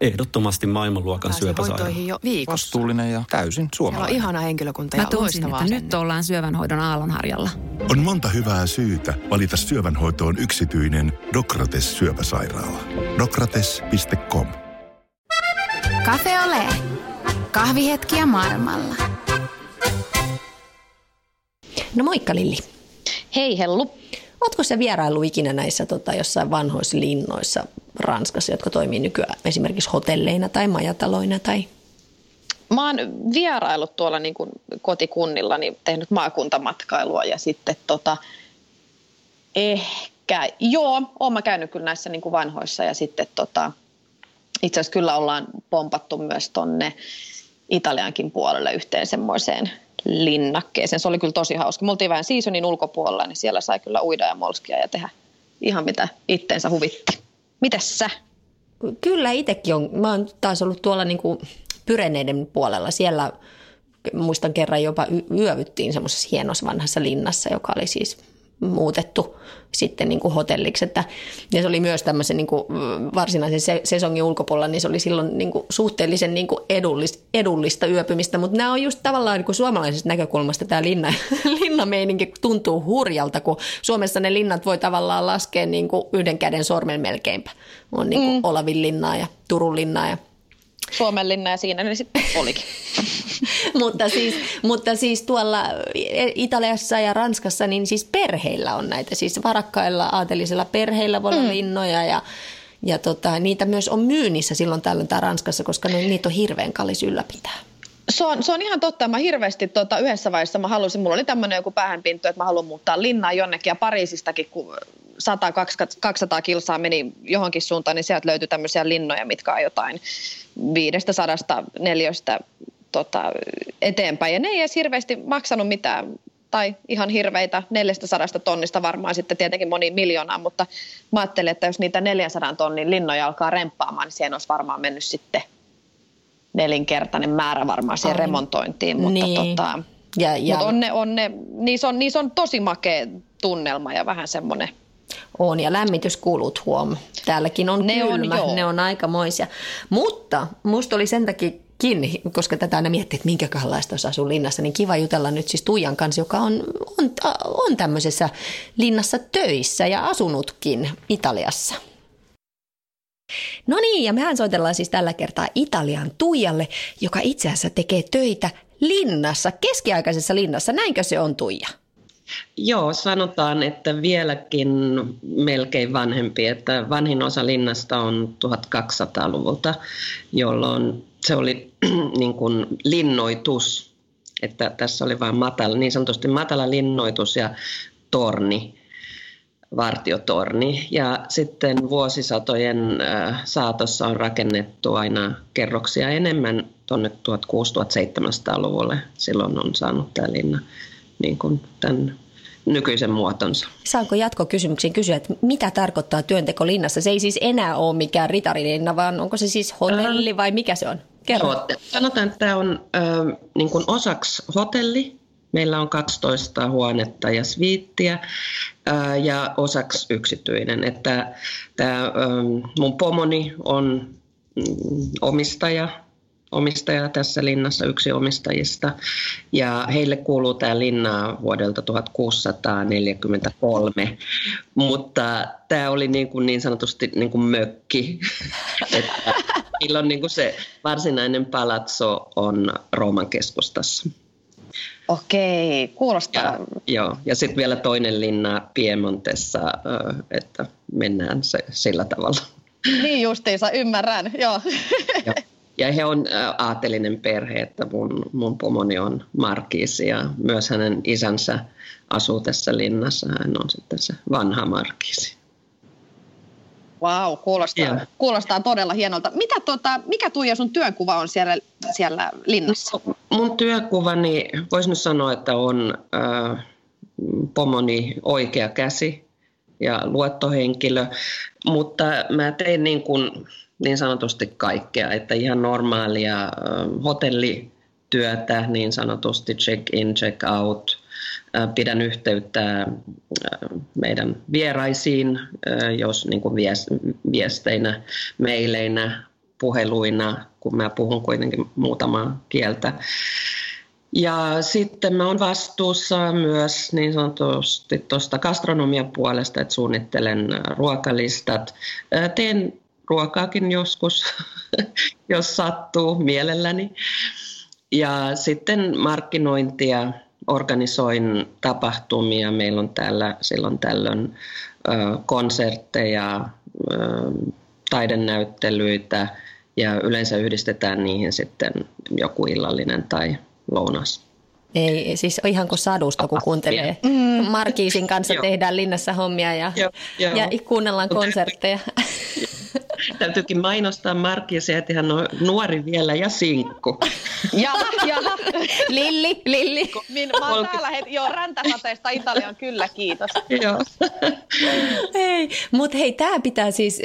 Ehdottomasti maailmanluokan syöpäsairaala. Vastuullinen ja täysin suomalainen. Siellä on ihana henkilökunta ja loistavaa. Nyt ollaan syövänhoidon aallonharjalla. On monta hyvää syytä valita syövänhoitoon yksityinen Docrates syöpäsairaala. Docrates.com. Cafe Ole. Kahvihetkiä maailmalla. No moikka Lilli. Hei Hellu. Ootko sä vierailu ikinä näissä jossain vanhoissa linnoissa Ranskassa, jotka toimii nykyään esimerkiksi hotelleina tai majataloina? Mä oon vierailut tuolla niin kuin kotikunnillani, tehnyt maakuntamatkailua ja sitten ehkä, oon mä käynyt kyllä näissä niin kuin vanhoissa ja sitten itse asiassa kyllä ollaan pompattu myös tonne Italiankin puolelle yhteen semmoiseen linnakkeeseen. Se oli kyllä tosi hauska. Me oltiin vähän seasonin ulkopuolella, niin siellä sai kyllä uida ja molskia ja tehdä ihan mitä itteensä huvitti. Mitäs sä? Kyllä itsekin on. Mä oon taas ollut tuolla niin kuin Pyreneiden puolella. Siellä muistan kerran jopa yövyttiin semmoisessa hienossa vanhassa linnassa, joka oli siis muutettu sitten niin kuin hotelliksi. Ja se oli myös tämmöisen niin kuin varsinaisen sesongin ulkopuolella, niin se oli silloin niin kuin suhteellisen niin kuin edullista yöpymistä. Mutta nämä on just tavallaan niin kuin suomalaisesta näkökulmasta tämä linnameininki tuntuu hurjalta, kun Suomessa ne linnat voi tavallaan laskea niin kuin yhden käden sormen melkeinpä. On niin kuin Olavin linnaa ja Turun linnaa ja Suomen linna ja siinä ne sitten olikin. mutta siis tuolla Italiassa ja Ranskassa niin siis perheillä on näitä. Siis varakkailla aatelisilla perheillä voi olla linnoja ja niitä myös on myynnissä silloin tällöin tää Ranskassa, koska niitä on hirveän kallis ylläpitää. Se on ihan totta. Mä hirveästi yhdessä vaiheessa mulla oli tämmöinen joku päähänpinttö, että mä haluan muuttaa linnaan jonnekin ja Pariisistakin, kun 100-200 kilsaa meni johonkin suuntaan, niin sieltä löytyi tämmöisiä linnoja, mitkä on jotain 500-400 eteenpäin. Ja ne ei edes hirveästi maksanut mitään tai ihan hirveitä 400 tonnista varmaan sitten tietenkin moni miljoonaa, mutta mä ajattelin, että jos niitä 400 tonnin linnoja alkaa remppaamaan, niin siihen olisi varmaan mennyt sitten nelinkertainen määrä varmaan siihen remontointiin, mutta niin. Mut niissä on tosi makea tunnelma ja vähän semmoinen. On ja lämmityskulut huom. Täälläkin on kylmä, ne on aikamoisia. Mutta musta oli sen takia koska tätä aina miettii, että minkälaista jos asuu linnassa, niin kiva jutella nyt siis Tuijan kanssa, joka on tämmöisessä linnassa töissä ja asunutkin Italiassa. No niin, ja mehän soitellaan siis tällä kertaa Italian Tuijalle, joka itse asiassa tekee töitä linnassa, keskiaikaisessa linnassa. Näinkö se on, Tuija? Joo, sanotaan, että vieläkin melkein vanhempi, että vanhin osa linnasta on 1200-luvulta, jolloin se oli niin kuin linnoitus, että tässä oli vain niin sanotusti matala linnoitus ja torni, vartiotorni. Ja sitten vuosisatojen saatossa on rakennettu aina kerroksia enemmän tuonne 1600-1700-luvulle. Silloin on saanut tämä linna niin kuin tämän nykyisen muotonsa. Saanko jatkokysymyksiin kysyä, että mitä tarkoittaa työnteko linnassa? Se ei siis enää ole mikään ritarilinna, vaan onko se siis hotelli vai mikä se on? Kerro. Sanotaan, että tämä on niin kuin osaksi hotelli. Meillä on 12 huonetta ja sviittiä ja osaksi yksityinen. Että tämä mun pomoni on omistaja tässä linnassa, yksi omistajista. Ja heille kuuluu tämä linna vuodelta 1643, mutta tämä oli niin sanotusti niin kuin mökki. Että silloin niin kuin se varsinainen palatso on Rooman keskustassa. Okei, kuulostaa. Ja sitten vielä toinen linna Piemontessa, että mennään se sillä tavalla. Niin justiinsa, ymmärrän, joo. Ja he on aatelinen perhe, että mun pomoni on markiisi ja myös hänen isänsä asuu tässä linnassa. Hän on sitten se vanha markiisi. Vau, kuulostaa todella hienolta. Mikä Tuija sun työnkuva on siellä linnassa? Mun työnkuvani, voisi nyt sanoa, että on pomoni oikea käsi ja luottohenkilö, mutta mä tein niin sanotusti kaikkea, että ihan normaalia hotellityötä, niin sanotusti check-in, check-out. Pidän yhteyttä meidän vieraisiin, jos niin kuin viesteinä, maileinä, puheluina, kun mä puhun kuitenkin muutamaa kieltä. Ja sitten mä oon vastuussa myös niin sanotusti tuosta gastronomian puolesta, että suunnittelen ruokalistat. Teen ruokaakin joskus, jos sattuu mielelläni. Ja sitten markkinointia, organisoin tapahtumia. Meillä on täällä silloin tällöin konsertteja, taidenäyttelyitä ja yleensä yhdistetään niihin sitten joku illallinen tai lounas. Ei, siis ihan kuin sadusta, kun kuuntelee. Markiisin kanssa tehdään linnassa hommia ja kuunnellaan konsertteja. Täytyykin mainostaa Markiisia, että hän on nuori vielä ja sinkku. Jaha. Lilli. Mä oon täällä rantasateesta Italiaan, kyllä, kiitos. Joo. Mutta hei, tämä pitää siis,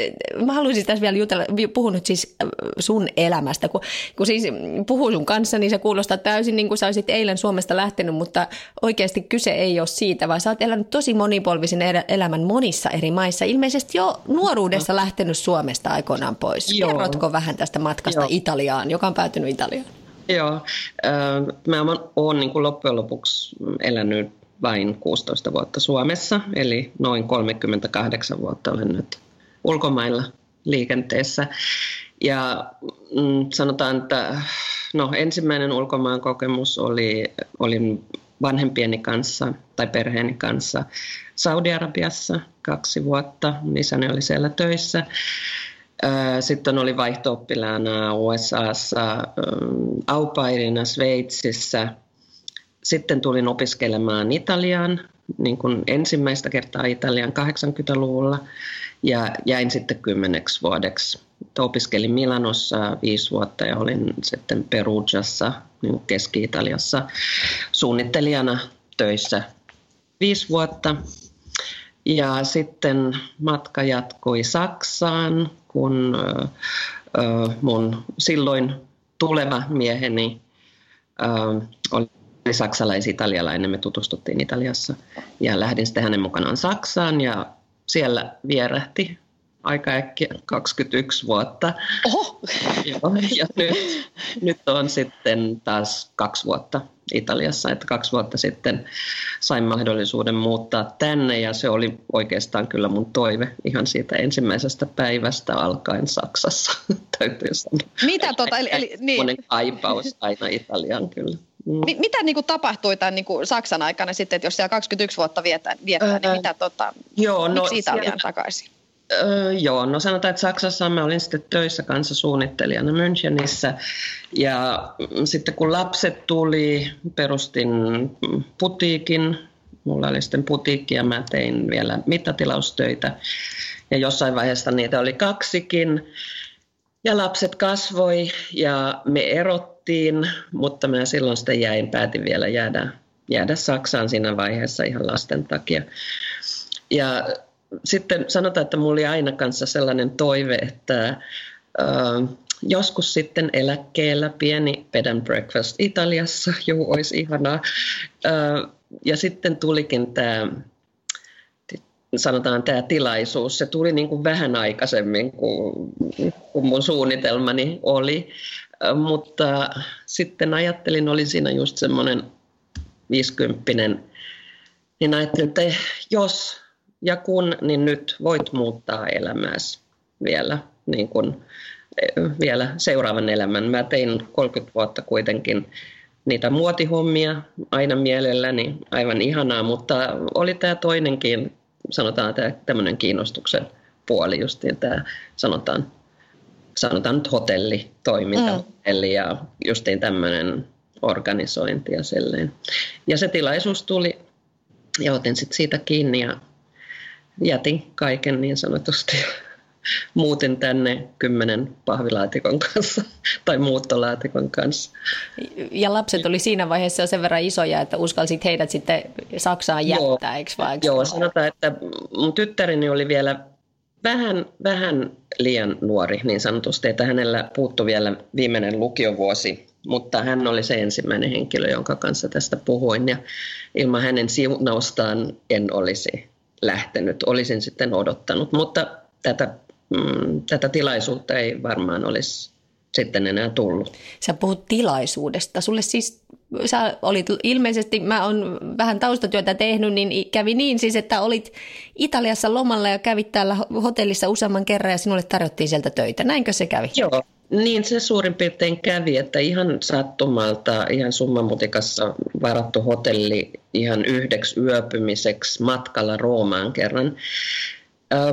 mä haluaisin tässä vielä jutella, puhunut siis sun elämästä. Kun siis puhuu sun kanssa, niin se kuulostaa täysin niin kuin sä olisit eilen Suomesta lähtenyt, mutta oikeasti kyse ei ole siitä, vaan sä oot elänyt tosi monipolvisen elämän monissa eri maissa. Ilmeisesti jo nuoruudessa lähtenyt Suomesta aikoinaan pois. Joo. Kerrotko vähän tästä matkasta Italiaan, joka on päätynyt Italiaan? Joo. Mä oon niin kuin loppujen lopuksi elänyt vain 16 vuotta Suomessa, eli noin 38 vuotta olen nyt ulkomailla liikenteessä. Ja sanotaan, että ensimmäinen ulkomaan kokemus olin vanhempieni kanssa tai perheeni kanssa Saudi-Arabiassa 2 vuotta. Isäni oli siellä töissä. Sitten oli vaihto-oppilaana USA:ssa, au pairina Sveitsissä. Sitten tulin opiskelemaan Italiaan, niin kuin ensimmäistä kertaa Italiaan 80-luvulla, ja jäin sitten 10 vuodeksi. Opiskelin Milanossa 5 vuotta ja olin sitten Perugiassa, niin Keski-Italiassa, suunnittelijana töissä 5 vuotta. Ja sitten matka jatkui Saksaan, kun mun silloin tuleva mieheni oli saksalais-italialainen. Me tutustuttiin Italiassa ja lähdin sitten hänen mukanaan Saksaan ja siellä vierähti aika äkkiä 21 vuotta. Oho! Ja nyt on sitten taas 2 vuotta Italiassa, että 2 vuotta sitten sain mahdollisuuden muuttaa tänne ja se oli oikeastaan kyllä mun toive ihan siitä ensimmäisestä päivästä alkaen Saksassa, täytyy sanoa. Mitä eli monen kaipaus aina Italiaan kyllä. Mitä niin kuin tapahtui tämän niin kuin Saksan aikana sitten, että jos siellä 21 vuotta viettää niin mitä miksi Italiaan siellä takaisin? Sanotaan, että Saksassa mä olin sitten töissä kanssasuunnittelijana Münchenissä ja sitten kun lapset tuli, perustin putiikin, mulla oli sitten putiikki ja mä tein vielä mittatilaustöitä ja jossain vaiheessa niitä oli 2kin ja lapset kasvoi ja me erottiin, mutta mä silloin sitten päätin vielä jäädä Saksaan siinä vaiheessa ihan lasten takia ja sitten sanotaan, että minulla oli aina kanssa sellainen toive, että joskus sitten eläkkeellä pieni bed and breakfast Italiassa, olisi ihanaa. Ja sitten tulikin tämä tilaisuus, se tuli niin kuin vähän aikaisemmin kuin mun suunnitelmani oli, mutta sitten ajattelin, oli siinä just semmoinen 50-vuotias, niin ajattelin, että jos ja kun, niin nyt voit muuttaa elämääsi vielä, niin kun, vielä seuraavan elämän. Mä tein 30 vuotta kuitenkin niitä muotihommia aina mielelläni, aivan ihanaa, mutta oli tämä toinenkin, sanotaan tämmöinen kiinnostuksen puoli, justiin tämä sanotaan nyt hotellitoiminta, hotelli ja justiin tämmöinen organisointi ja sellainen. Ja se tilaisuus tuli ja otin sitten siitä kiinni ja jätin kaiken niin sanotusti. Muutin tänne 10 pahvilaatikon kanssa tai muuttolaatikon kanssa. Ja lapset oli siinä vaiheessa sen verran isoja, että uskalsit heidät sitten Saksaan jättää, eikö vai? Joo, sanotaan, että mun tyttäreni oli vielä vähän liian nuori niin sanotusti, että hänellä puuttui vielä viimeinen lukiovuosi, mutta hän oli se ensimmäinen henkilö, jonka kanssa tästä puhuin ja ilman hänen siunaustaan en olisi lähtenyt. Olisin sitten odottanut, mutta tätä tätä tilaisuutta ei varmaan olisi sitten enää tullut. Sä puhut tilaisuudesta. Sulle siis, sä olit ilmeisesti, mä oon vähän taustatyötä tehnyt, niin kävi niin siis, että olit Italiassa lomalla ja kävit täällä hotellissa useamman kerran ja sinulle tarjottiin sieltä töitä. Näinkö se kävi? Joo, niin se suurin piirtein kävi, että ihan sattumalta, ihan summamutikassa varattu hotelli ihan yhdeksi yöpymiseksi matkalla Roomaan kerran.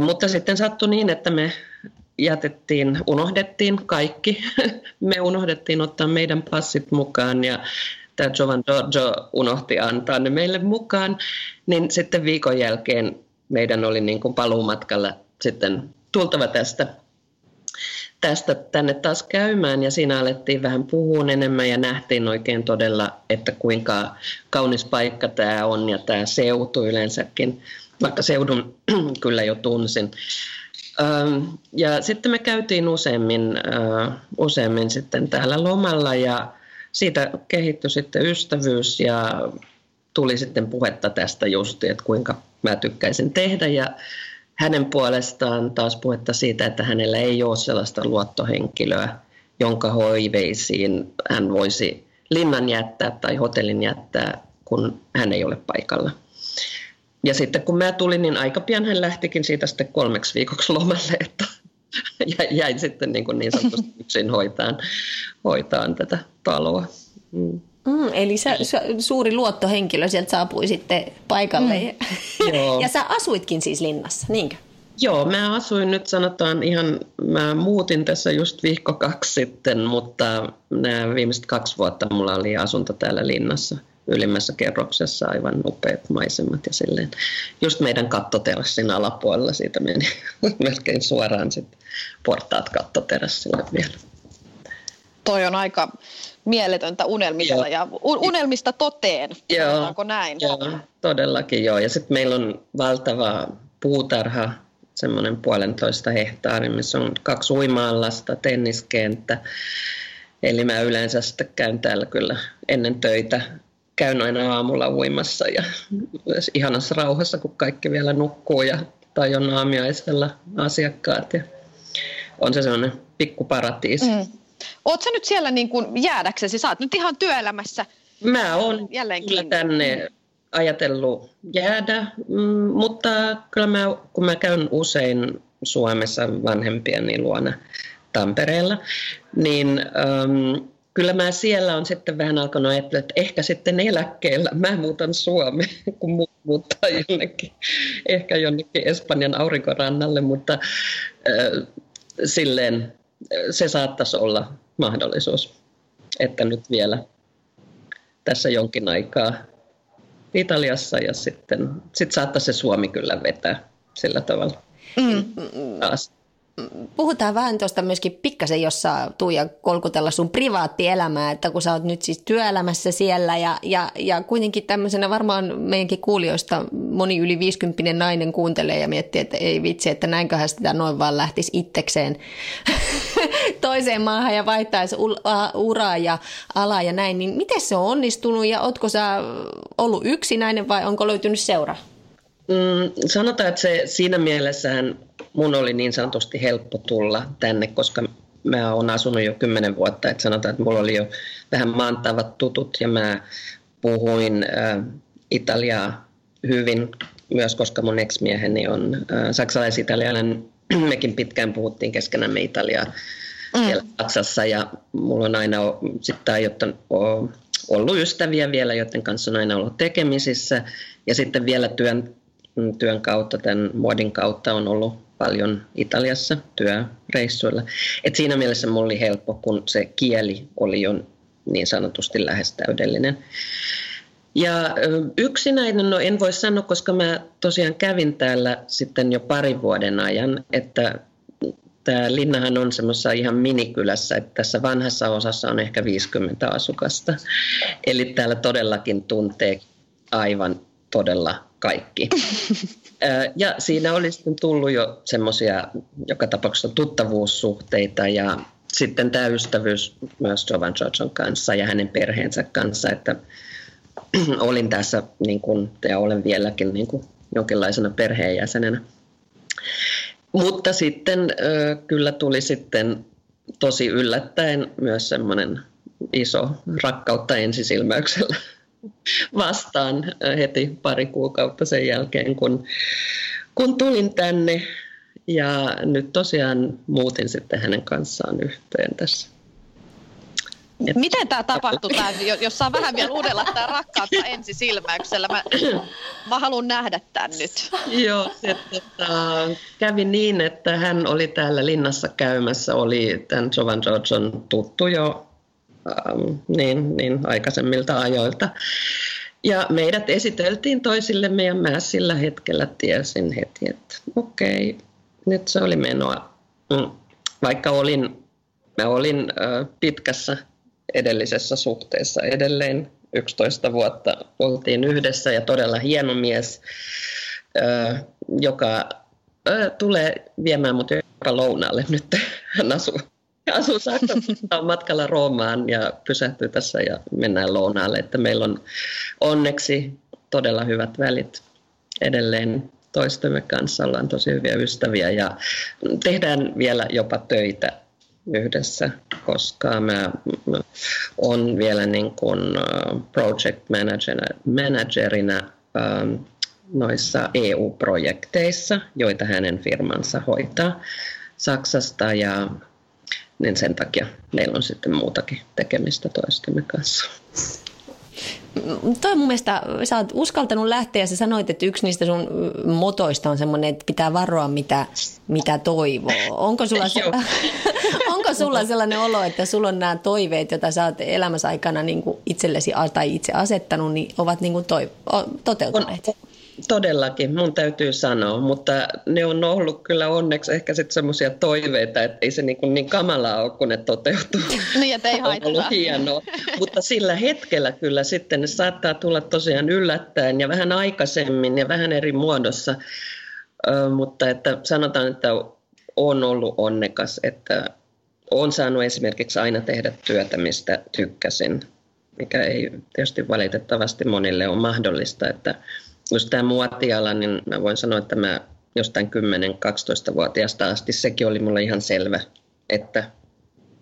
Mutta sitten sattui niin, että me unohdettiin kaikki. Me unohdettiin ottaa meidän passit mukaan ja tämä Giovanni Giorgio unohti antaa ne meille mukaan. Niin sitten viikon jälkeen meidän oli niin kuin paluumatkalla sitten tultava tästä tänne taas käymään. Ja siinä alettiin vähän puhua enemmän ja nähtiin oikein todella, että kuinka kaunis paikka tämä on ja tämä seutu yleensäkin. Vaikka seudun kyllä jo tunsin. Ja sitten me käytiin useammin sitten täällä lomalla ja siitä kehittyi sitten ystävyys ja tuli sitten puhetta tästä just, että kuinka mä tykkäisin tehdä ja hänen puolestaan taas puhetta siitä, että hänellä ei ole sellaista luottohenkilöä, jonka hoiveisiin hän voisi linnan jättää tai hotellin jättää, kun hän ei ole paikalla. Ja sitten kun mä tulin, niin aika pian hän lähtikin siitä sitten 3 viikoksi lomalle, että jäin sitten niin sanotusti yksin hoitaan tätä taloa. Mm. Eli sä suuri luottohenkilö sieltä saapui sitten paikalle ja sä asuitkin siis linnassa, niinkö? Joo, mä asuin nyt sanotaan ihan, mä muutin tässä just 1-2 viikkoa sitten, mutta nämä viimeiset 2 vuotta mulla oli asunto täällä linnassa. Ylimmässä kerroksessa aivan upeat maisemat ja silleen. Just meidän kattoterassin alapuolella siitä meni melkein suoraan sit portaat kattoterassille vielä. Toi on aika mieletöntä unelmista ja unelmista toteen. Sanotaanko näin? Joo, todellakin joo. Ja sitten meillä on valtava puutarha, semmoinen 1,5 hehtaaria, missä on 2 uima-allasta, tenniskenttä. Eli mä yleensä sitten käyn täällä kyllä ennen töitä. Käyn aina aamulla uimassa ja ihanassa rauhassa, kun kaikki vielä nukkuu tai on aamiaisella asiakkaat. Ja on se sellainen pikkuparatiisi. Mm. Ootko sä nyt siellä niin kuin jäädäksesi? Sä oot nyt ihan työelämässä. Mä oon kyllä tänne ajatellut jäädä, mutta kyllä kun mä käyn usein Suomessa vanhempieni luona Tampereella, niin kyllä mä siellä on sitten vähän alkanut ajatella, että ehkä sitten eläkkeellä mä muutan Suomeen, kun muuttaa jonnekin, ehkä jonnekin Espanjan aurinkorannalle, mutta silleen se saattaisi olla mahdollisuus, että nyt vielä tässä jonkin aikaa Italiassa ja sitten saattaisi se Suomi kyllä vetää sillä tavalla taas. Puhutaan vähän tuosta myöskin pikkasen, jos saa Tuija kolkutella sun privaattielämää, että kun sä oot nyt siis työelämässä siellä ja kuitenkin tämmöisenä varmaan meidänkin kuulijoista moni yli 50 nainen kuuntelee ja miettii, että ei vitsi, että näinköhän sitä noin vaan lähtisi itsekseen toiseen maahan ja vaihtaisi uraa ja alaa ja näin, niin miten se on onnistunut ja ootko sä ollut yksinäinen vai onko löytynyt seura? Sanotaan, että siinä mielessähän mun oli niin sanotusti helppo tulla tänne, koska mä oon asunut jo 10 vuotta. Että sanotaan, että mulla oli jo vähän maantaavat tutut ja mä puhuin italiaa hyvin myös, koska mun ex-mieheni on saksalais-italialainen. Mekin pitkään puhuttiin keskenämme italiaa siellä Saksassa ja mulla on aina ollut ystäviä vielä, joiden kanssa on aina ollut tekemisissä ja sitten vielä työn kautta, tämän muodin kautta on ollut paljon Italiassa työreissuilla. Et siinä mielessä mulla oli helppo, kun se kieli oli jo niin sanotusti lähes täydellinen. Ja yksinäinen, no en voi sanoa, koska mä tosiaan kävin täällä sitten jo 2 vuoden ajan, että tämä linnahan on semmoisessa ihan minikylässä, että tässä vanhassa osassa on ehkä 50 asukasta. Eli täällä todellakin tuntee aivan todella kaikki. Ja siinä oli sitten tullut jo semmoisia joka tapauksessa tuttavuussuhteita ja sitten tämä ystävyys myös Giovanni Giorgion kanssa ja hänen perheensä kanssa, että olin tässä niin kuin, ja olen vieläkin niin kuin jonkinlaisena perheenjäsenenä. Mutta sitten kyllä tuli sitten tosi yllättäen myös semmoinen iso rakkautta ensisilmäyksellä vastaan heti pari kuukautta sen jälkeen, kun tulin tänne. Ja nyt tosiaan muutin sitten hänen kanssaan yhteen tässä. Miten tämä tapahtui, jos saa vähän vielä uudella tämä rakkautta ensisilmäyksellä? Mä haluan nähdä tämän nyt. Joo, se kävi niin, että hän oli täällä linnassa käymässä, oli tämän Giovanni Giorgion tuttu jo niin aikaisemmilta ajoilta. Ja meidät esiteltiin toisillemme ja mä sillä hetkellä tiesin heti, että okei, nyt se oli menoa. Vaikka mä olin pitkässä edellisessä suhteessa edelleen, 11 vuotta oltiin yhdessä ja todella hieno mies, joka tulee viemään mut joka lounaalle nyt. Hän asuu Saksassa, matkalla Roomaan ja pysähtyy tässä ja mennään lounaalle. Että meillä on onneksi todella hyvät välit edelleen. Toistemme kanssa ollaan tosi hyviä ystäviä ja tehdään vielä jopa töitä yhdessä, koska mä olen vielä niin kuin project managerina noissa EU-projekteissa, joita hänen firmansa hoitaa Saksasta, ja niin sen takia meillä on sitten muutakin tekemistä toistemme kanssa. Toi mun mielestä, sä oot uskaltanut lähteä ja sä sanoit, että yksi niistä sun motoista on semmoinen, että pitää varoa mitä toivoo. Onko sulla sellainen olo, että sulla on nämä toiveet, joita sä oot elämässä aikana niin kuin itsellesi tai itse asettanut, niin ovat niin kuin toteutuneet? Todellakin, mun täytyy sanoa, mutta ne on ollut kyllä onneksi ehkä sitten semmoisia toiveita, että ei se niin kamalaa ole, kun ne toteutuu. Niin, että ei haittaa. On ollut hienoa, mutta sillä hetkellä kyllä sitten ne saattaa tulla tosiaan yllättäen ja vähän aikaisemmin ja vähän eri muodossa, mutta että sanotaan, että on ollut onnekas, että olen saanut esimerkiksi aina tehdä työtä, mistä tykkäsin, mikä ei tietysti valitettavasti monille ole mahdollista, että jos tämä muotiala, niin mä voin sanoa, että mä jostain 10-12-vuotiaasta asti sekin oli mulle ihan selvä, että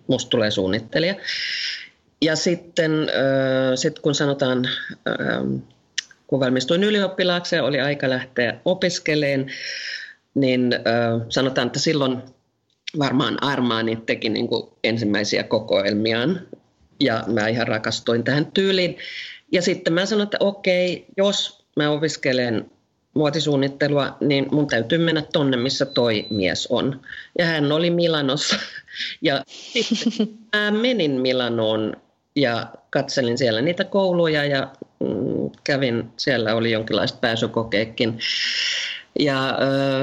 musta tulee suunnittelija. Ja sitten kun sanotaan, kun valmistuin ylioppilaaksi ja oli aika lähteä opiskeleen, niin sanotaan, että silloin varmaan Armani teki niin kuin ensimmäisiä kokoelmiaan ja mä ihan rakastuin tähän tyyliin. Ja sitten mä sanoin, että okei, jos mä opiskelen muotisuunnittelua, niin mun täytyy mennä tonne, missä toi mies on. Ja hän oli Milanossa. Ja sitten mä menin Milanoon ja katselin siellä niitä kouluja ja kävin, siellä oli jonkinlaiset pääsykokeekin. Ja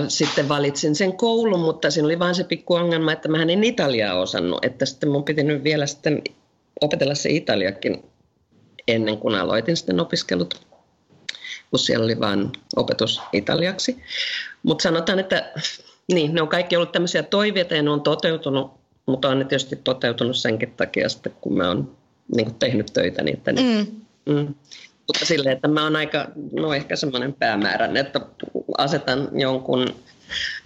sitten valitsin sen koulun, mutta siinä oli vain se pikku ongelma, että mähän en italiaa osannut. Että sitten mun piti nyt vielä sitten opetella se italiakin ennen kuin aloitin sitten opiskelut. Kun siellä oli vain opetus italiaksi. Mutta sanotaan, että niin, ne on kaikki ollut tämmöisiä toiveita ja ne on toteutunut, mutta on ne tietysti toteutunut senkin takia, sitten, kun mä oon niin kun tehnyt töitä niitä. Mutta silleen, että mä oon aika, ehkä semmoinen päämäärän, että asetan jonkun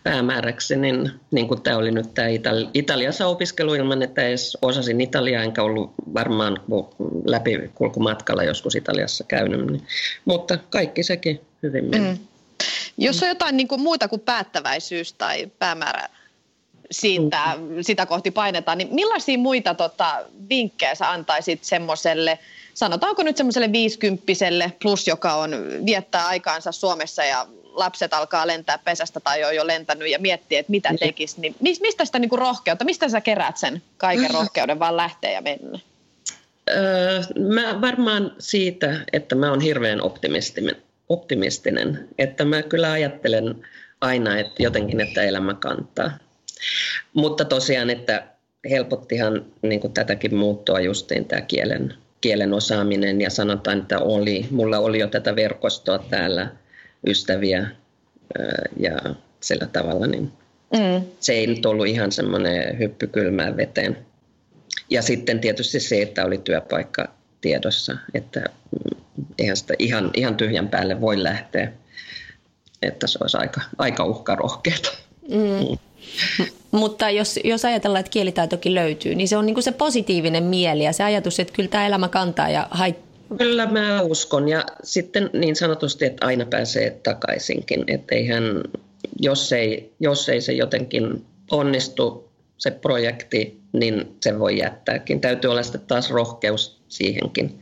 päämääräksi, niin kuin tämä oli nyt tämä Italiassa opiskelu ilman, että edes osasin italiaa, enkä ollut varmaan läpikulkumatkalla joskus Italiassa käynyt, niin, mutta kaikki sekin hyvin meni. Jos on jotain niin kuin muuta kuin päättäväisyys tai päämäärä sitä kohti painetaan, niin millaisia muita vinkkejä sä antaisit semmoiselle, sanotaanko nyt semmoiselle 50-vuotiaalle plus, joka on viettää aikaansa Suomessa ja lapset alkaa lentää pesästä tai on jo lentänyt ja miettii, että mitä tekisi, niin mistä sitä niinku rohkeutta, mistä sä kerät sen kaiken rohkeuden vaan lähteä ja mennä? Mä varmaan siitä, että mä oon hirveän optimistinen, että mä kyllä ajattelen aina, että jotenkin, että elämä kantaa. Mutta tosiaan, että helpottihan niin kuin tätäkin muuttoa justiin tämä kielen osaaminen ja sanotaan, että mulla oli jo tätä verkostoa täällä, ystäviä ja sillä tavalla, niin se ei nyt ollut ihan semmoinen hyppy kylmään veteen. Ja sitten tietysti se, että oli työpaikka tiedossa, että eihän sitä ihan tyhjän päälle voi lähteä, että se olisi aika uhkarohkeata. Mutta jos ajatellaan, että kielitaitokin löytyy, niin se on niinku se positiivinen mieli ja se ajatus, että kyllä tämä elämä kantaa ja haittaa. Kyllä mä uskon ja sitten niin sanotusti, että aina pääsee takaisinkin, että eihän, jos ei se jotenkin onnistu se projekti, niin se voi jättääkin. Täytyy olla sitten taas rohkeus siihenkin,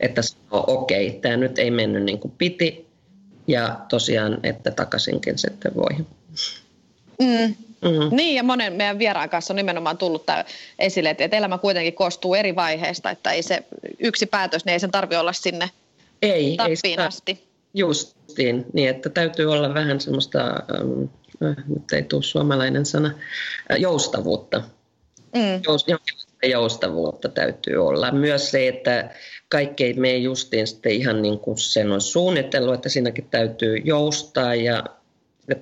että sanoo okei, tämä nyt ei mennyt niin kuin piti ja tosiaan, että takaisinkin sitten voi. Mm. Niin, ja monen meidän vieraan kanssa on nimenomaan tullut tämä esille, että elämä kuitenkin koostuu eri vaiheista, että ei se yksi päätös, niin ei sen tarvitse olla sinne tappiin asti. Justiin, niin että täytyy olla vähän semmoista, nyt ei tule suomalainen sana, joustavuutta. Joustavuutta täytyy olla. Myös se, että kaikki ei mene justiin sitten ihan niin kuin sen on suunnitellut, että siinäkin täytyy joustaa ja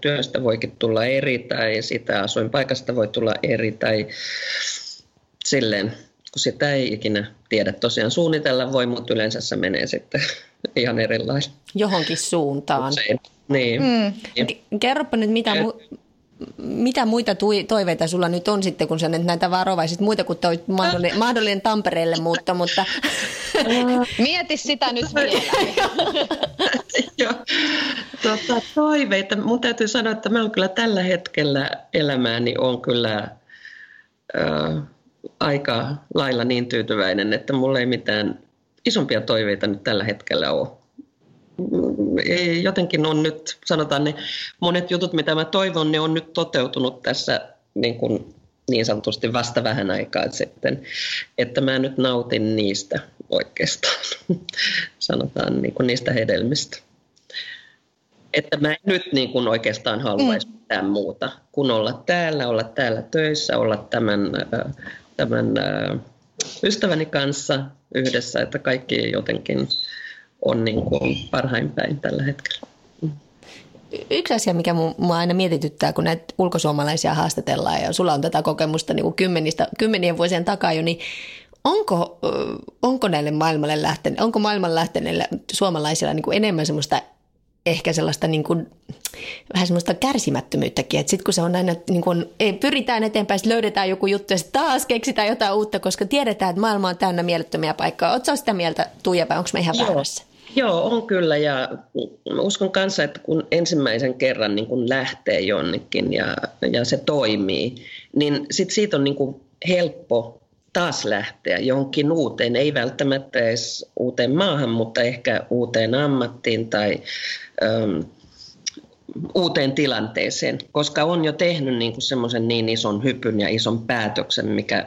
työstä voikin tulla eri tai sitä asuinpaikasta voi tulla eri tai silleen, kun sitä ei ikinä tiedä. Tosiaan suunnitella voi, mutta yleensä se menee sitten ihan erilainen. Johonkin suuntaan. Usein. Niin. Kerropa nyt, mitä muita toiveita sulla nyt on sitten, kun sä näitä varovaisit muita kuin toi mahdollinen Tampereelle muutto, mutta mieti sitä nyt vielä. Joo. Toiveita. Mun täytyy sanoa, että mä oon kyllä tällä hetkellä elämääni on kyllä aika lailla niin tyytyväinen, että mulla ei mitään isompia toiveita nyt tällä hetkellä ole. Jotenkin on nyt, sanotaan ne monet jutut, mitä mä toivon, ne on nyt toteutunut tässä niin sanotusti vasta vähän aikaa sitten, että mä nyt nautin niistä oikeastaan, sanotaan niin kuin niistä hedelmistä. Että mä en nyt niin kuin oikeastaan haluaisi mitään muuta kuin olla täällä töissä, olla tämän ystäväni kanssa yhdessä, että kaikki jotenkin on niin kuin parhain päin tällä hetkellä. Yksi asia, mikä minua aina mietityttää, kun näitä ulkosuomalaisia haastatellaan, ja sulla on tätä kokemusta niin kuin kymmenien vuosien takaa jo, niin onko näille maailman lähteneille suomalaisilla niin kuin enemmän semmoista, ehkä sellaista niin kuin, vähän semmoista kärsimättömyyttäkin, että sitten kun se on aina, niin kuin, pyritään eteenpäin, löydetään joku juttu ja sitten taas keksitään jotain uutta, koska tiedetään, että maailma on täynnä mielettömiä paikkoja. Oletko sitä mieltä, Tuija, vai onko me ihan väärässä? Joo, on kyllä ja uskon kanssa, että kun ensimmäisen kerran niin kun lähtee jonnekin ja se toimii, niin sitten siitä on niin kuin helppo taas lähteä johonkin uuteen, ei välttämättä edes uuteen maahan, mutta ehkä uuteen ammattiin tai uuteen tilanteeseen, koska on jo tehnyt niin kuin semmoisen niin ison hypyn ja ison päätöksen, mikä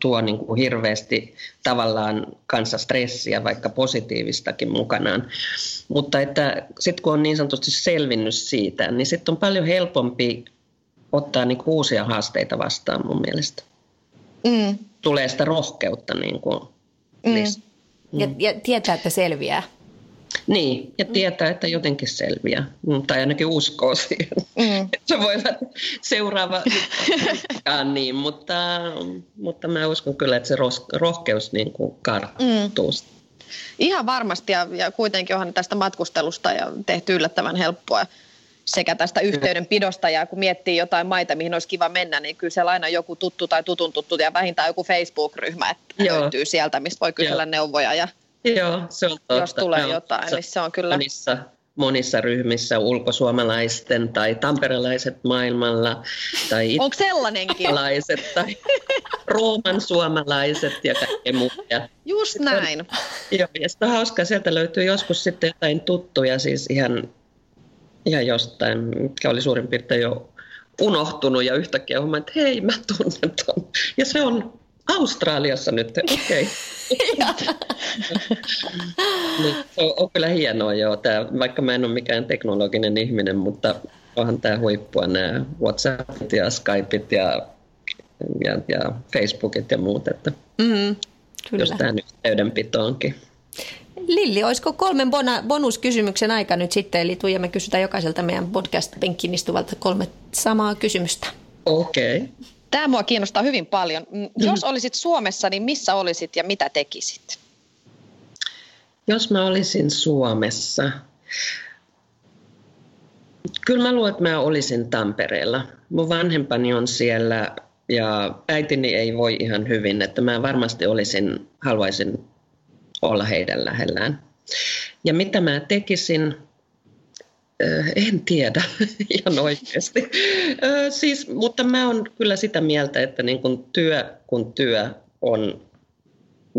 tuo niin kuin hirveästi tavallaan kanssa stressiä, vaikka positiivistakin mukanaan. Mutta sitten kun on niin sanotusti selvinnyt siitä, niin sitten on paljon helpompi ottaa niin kuin uusia haasteita vastaan mun mielestä. Tulee sitä rohkeutta. Niin kuin, ja tietää, että selviää. Niin, ja tietää, että jotenkin selviää. Tai ainakin uskoo siihen. Että se voi olla seuraava. Niin, mutta mä uskon kyllä, että se rohkeus niin kuin karttuu. Ihan varmasti, ja kuitenkin onhan tästä matkustelusta ja tehty yllättävän helppoa. Sekä tästä yhteydenpidosta ja kun miettii jotain maita, mihin olisi kiva mennä, niin kyllä siellä aina joku tuttu tai tutun tuttu ja vähintään joku Facebook-ryhmä, että löytyy sieltä, mistä voi kysellä neuvoja. Ja se on totta. Jos tulee jotain, niin se on kyllä. Monissa ryhmissä ulkosuomalaisten tai tamperelaiset maailmalla. Tai onko sellainenkin? Tai Rooman suomalaiset ja kaikkea muuta. Just näin. Joo, ja sitä on hauskaa, sieltä löytyy joskus sitten jotain tuttuja, siis ihan jostain, mitkä oli suurin piirtein jo unohtunut ja yhtäkkiä huomaan, että hei, mä tunnen ton. Ja se on Australiassa nyt, okei. On kyllä hienoa joo, vaikka mä en ole mikään teknologinen ihminen, mutta onhan tää huippua nämä WhatsAppit ja Skypeit ja Facebookit ja muut, että jos tää nyt yhteydenpito onkin. Lilli, olisiko 3 bonuskysymyksen aika nyt sitten? Eli Tuija, me kysytään jokaiselta meidän podcast-penkkiin istuvalta 3 samaa kysymystä. Okei. Tämä mua kiinnostaa hyvin paljon. Jos olisit Suomessa, niin missä olisit ja mitä tekisit? Jos mä olisin Suomessa, Kyllä mä luulen, että mä olisin Tampereella. Mun vanhempani on siellä ja äitini ei voi ihan hyvin, että mä varmasti haluaisin olla heidän lähellään. Ja mitä mä tekisin? En tiedä ihan oikeasti. Siis, mutta mä oon kyllä sitä mieltä, että niin kun työ on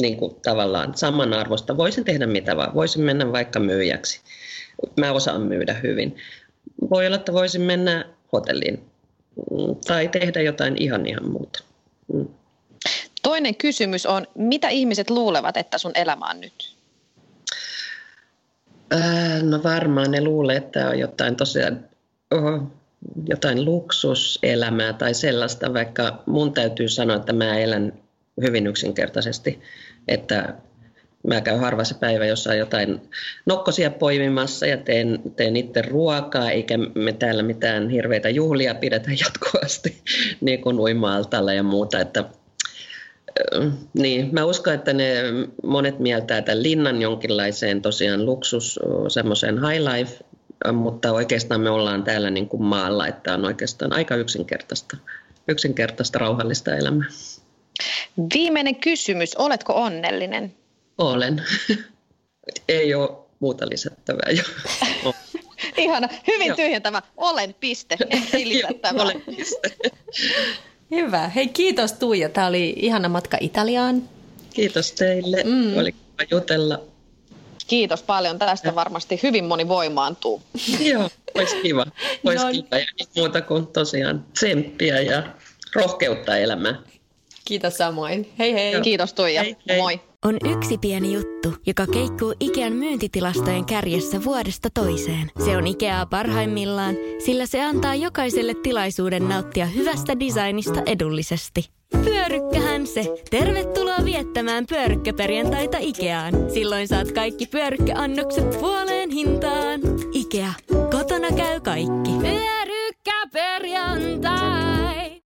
niin kun tavallaan samanarvosta, voisin tehdä mitä vaan. Voisin mennä vaikka myyjäksi. Mä osaan myydä hyvin. Voi olla, että voisin mennä hotelliin tai tehdä jotain ihan muuta. Toinen kysymys on, mitä ihmiset luulevat, että sun elämä on nyt? No varmaan ne luulee, että tämä on jotain luksuselämää tai sellaista, vaikka mun täytyy sanoa, että mä elän hyvin yksinkertaisesti, että mä käyn harva se päivä, jossa on jotain nokkosia poimimassa ja teen itse ruokaa, eikä me täällä mitään hirveitä juhlia pidetä jatkuvasti niin kuin uima-altaalla ja muuta. Että, niin, mä uskon, että ne monet mieltää tämän linnan jonkinlaiseen tosiaan luksus, semmoiseen high life, mutta oikeastaan me ollaan täällä niin kuin maalla, että on oikeastaan aika yksinkertaista rauhallista elämää. Viimeinen kysymys, oletko onnellinen? Olen. Ei ole muuta lisättävää. Ihana. Hyvin tyhjentävä. Olen piste. Ei lisättävää. Olen piste. Hyvä. Hei, kiitos Tuija. Tämä oli ihana matka Italiaan. Kiitos teille. Oli kiva jutella. Kiitos paljon. Tästä varmasti hyvin moni voimaantuu. Joo, olisi kiva. Kiva. Ja muuta kuin tosiaan tsemppiä ja rohkeutta elämään. Kiitos samoin. Hei hei. Kiitos Tuija. Hei. Moi. On yksi pieni juttu, joka keikkuu Ikean myyntitilastojen kärjessä vuodesta toiseen. Se on Ikeaa parhaimmillaan, sillä se antaa jokaiselle tilaisuuden nauttia hyvästä designista edullisesti. Pyörykkähän se! Tervetuloa viettämään pyörykkäperjantaita Ikeaan. Silloin saat kaikki pyörykkäannokset puoleen hintaan. Ikea. Kotona käy kaikki. Pyörykkäperjantaa!